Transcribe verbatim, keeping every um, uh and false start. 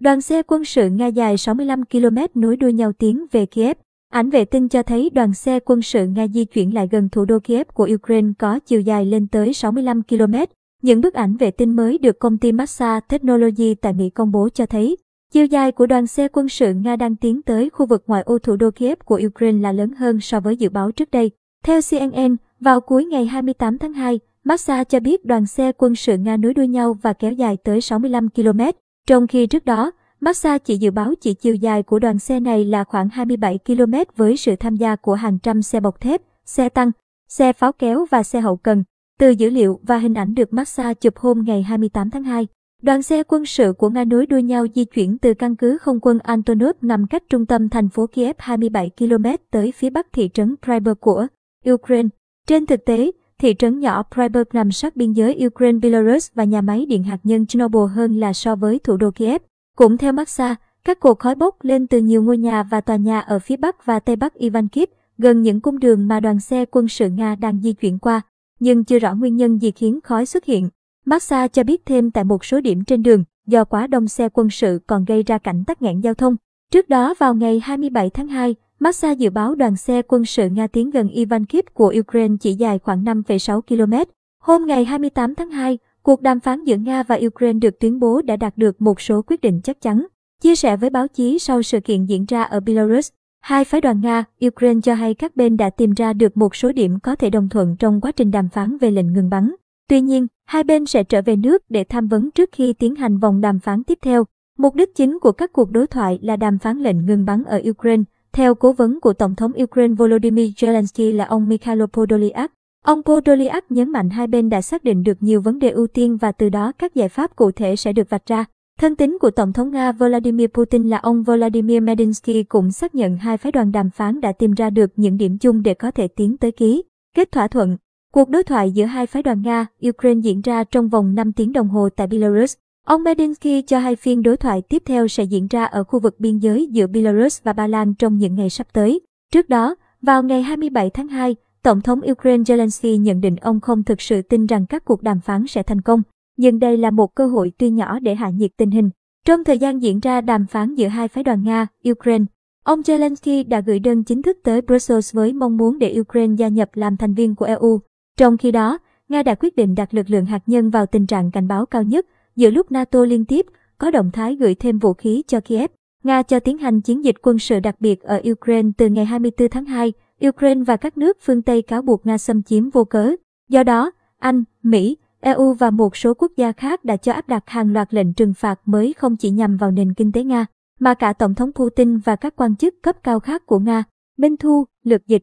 Đoàn xe quân sự Nga dài sáu mươi lăm ki lô mét nối đuôi nhau tiến về Kiev. Ảnh vệ tinh cho thấy đoàn xe quân sự Nga di chuyển lại gần thủ đô Kiev của Ukraine có chiều dài lên tới sáu mươi lăm ki lô mét. Những bức ảnh vệ tinh mới được công ty Maxar Technology tại Mỹ công bố cho thấy, chiều dài của đoàn xe quân sự Nga đang tiến tới khu vực ngoại ô thủ đô Kiev của Ukraine là lớn hơn so với dự báo trước đây. Theo xê en en, vào cuối ngày hai mươi tám tháng hai, Maxar cho biết đoàn xe quân sự Nga nối đuôi nhau và kéo dài tới sáu mươi lăm ki lô mét, trong khi trước đó, Maxar chỉ dự báo chỉ chiều dài của đoàn xe này là khoảng hai mươi bảy ki lô mét với sự tham gia của hàng trăm xe bọc thép, xe tăng, xe pháo kéo và xe hậu cần. Từ dữ liệu và hình ảnh được Maxar chụp hôm ngày hai mươi tám tháng hai, đoàn xe quân sự của Nga nối đuôi nhau di chuyển từ căn cứ không quân Antonov nằm cách trung tâm thành phố Kiev hai mươi bảy ki lô mét tới phía bắc thị trấn Prypyat của Ukraine. Trên thực tế, thị trấn nhỏ Prypyat nằm sát biên giới Ukraine-Belarus và nhà máy điện hạt nhân Chernobyl hơn là so với thủ đô Kiev. Cũng theo Maxar, các cột khói bốc lên từ nhiều ngôi nhà và tòa nhà ở phía bắc và tây bắc Ivankiv, gần những cung đường mà đoàn xe quân sự Nga đang di chuyển qua, nhưng chưa rõ nguyên nhân gì khiến khói xuất hiện. Maxar cho biết thêm tại một số điểm trên đường, do quá đông xe quân sự còn gây ra cảnh tắc nghẽn giao thông. Trước đó vào ngày hai mươi bảy tháng hai, Maxar dự báo đoàn xe quân sự Nga tiến gần Ivankiv của Ukraine chỉ dài khoảng năm phẩy sáu ki lô mét. Hôm ngày hai mươi tám tháng hai, cuộc đàm phán giữa Nga và Ukraine được tuyên bố đã đạt được một số quyết định chắc chắn. Chia sẻ với báo chí sau sự kiện diễn ra ở Belarus, hai phái đoàn Nga, Ukraine cho hay các bên đã tìm ra được một số điểm có thể đồng thuận trong quá trình đàm phán về lệnh ngừng bắn. Tuy nhiên, hai bên sẽ trở về nước để tham vấn trước khi tiến hành vòng đàm phán tiếp theo. Mục đích chính của các cuộc đối thoại là đàm phán lệnh ngừng bắn ở Ukraine. Theo cố vấn của Tổng thống Ukraine Volodymyr Zelensky là ông Mykhailo Podolyak, ông Podolyak nhấn mạnh hai bên đã xác định được nhiều vấn đề ưu tiên và từ đó các giải pháp cụ thể sẽ được vạch ra. Thân tín của Tổng thống Nga Vladimir Putin là ông Vladimir Medinsky cũng xác nhận hai phái đoàn đàm phán đã tìm ra được những điểm chung để có thể tiến tới ký kết thỏa thuận. Cuộc đối thoại giữa hai phái đoàn Nga, Ukraine diễn ra trong vòng năm tiếng đồng hồ tại Belarus. Ông Medinsky cho hay phiên đối thoại tiếp theo sẽ diễn ra ở khu vực biên giới giữa Belarus và Ba Lan trong những ngày sắp tới. Trước đó, vào ngày hai mươi bảy tháng hai, Tổng thống Ukraine Zelensky nhận định ông không thực sự tin rằng các cuộc đàm phán sẽ thành công, nhưng đây là một cơ hội tuy nhỏ để hạ nhiệt tình hình. Trong thời gian diễn ra đàm phán giữa hai phái đoàn Nga, Ukraine, ông Zelensky đã gửi đơn chính thức tới Brussels với mong muốn để Ukraine gia nhập làm thành viên của e u. Trong khi đó, Nga đã quyết định đặt lực lượng hạt nhân vào tình trạng cảnh báo cao nhất, giữa lúc NATO liên tiếp có động thái gửi thêm vũ khí cho Kiev. Nga cho tiến hành chiến dịch quân sự đặc biệt ở Ukraine từ ngày hai mươi tư tháng hai. Ukraine và các nước phương Tây cáo buộc Nga xâm chiếm vô cớ. Do đó, Anh, Mỹ, e u và một số quốc gia khác đã cho áp đặt hàng loạt lệnh trừng phạt mới không chỉ nhằm vào nền kinh tế Nga, mà cả Tổng thống Putin và các quan chức cấp cao khác của Nga. Minh Thu, Lược Dịch.